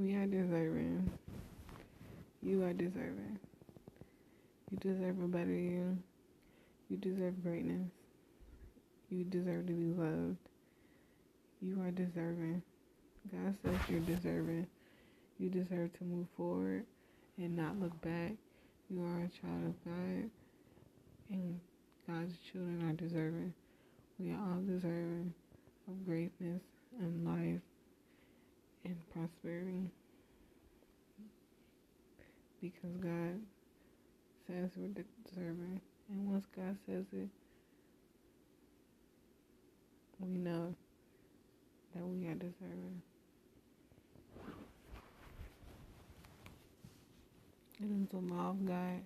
We are deserving. You are deserving. You deserve a better you. You deserve greatness. You deserve to be loved. You are deserving. God says you're deserving. You deserve to move forward and not look back. You are a child of God, and God's children are deserving. We are all deserving of greatness and life and prosperity, because God says we're deserving. And once God says it, we know that we are deserving. It is the law of God.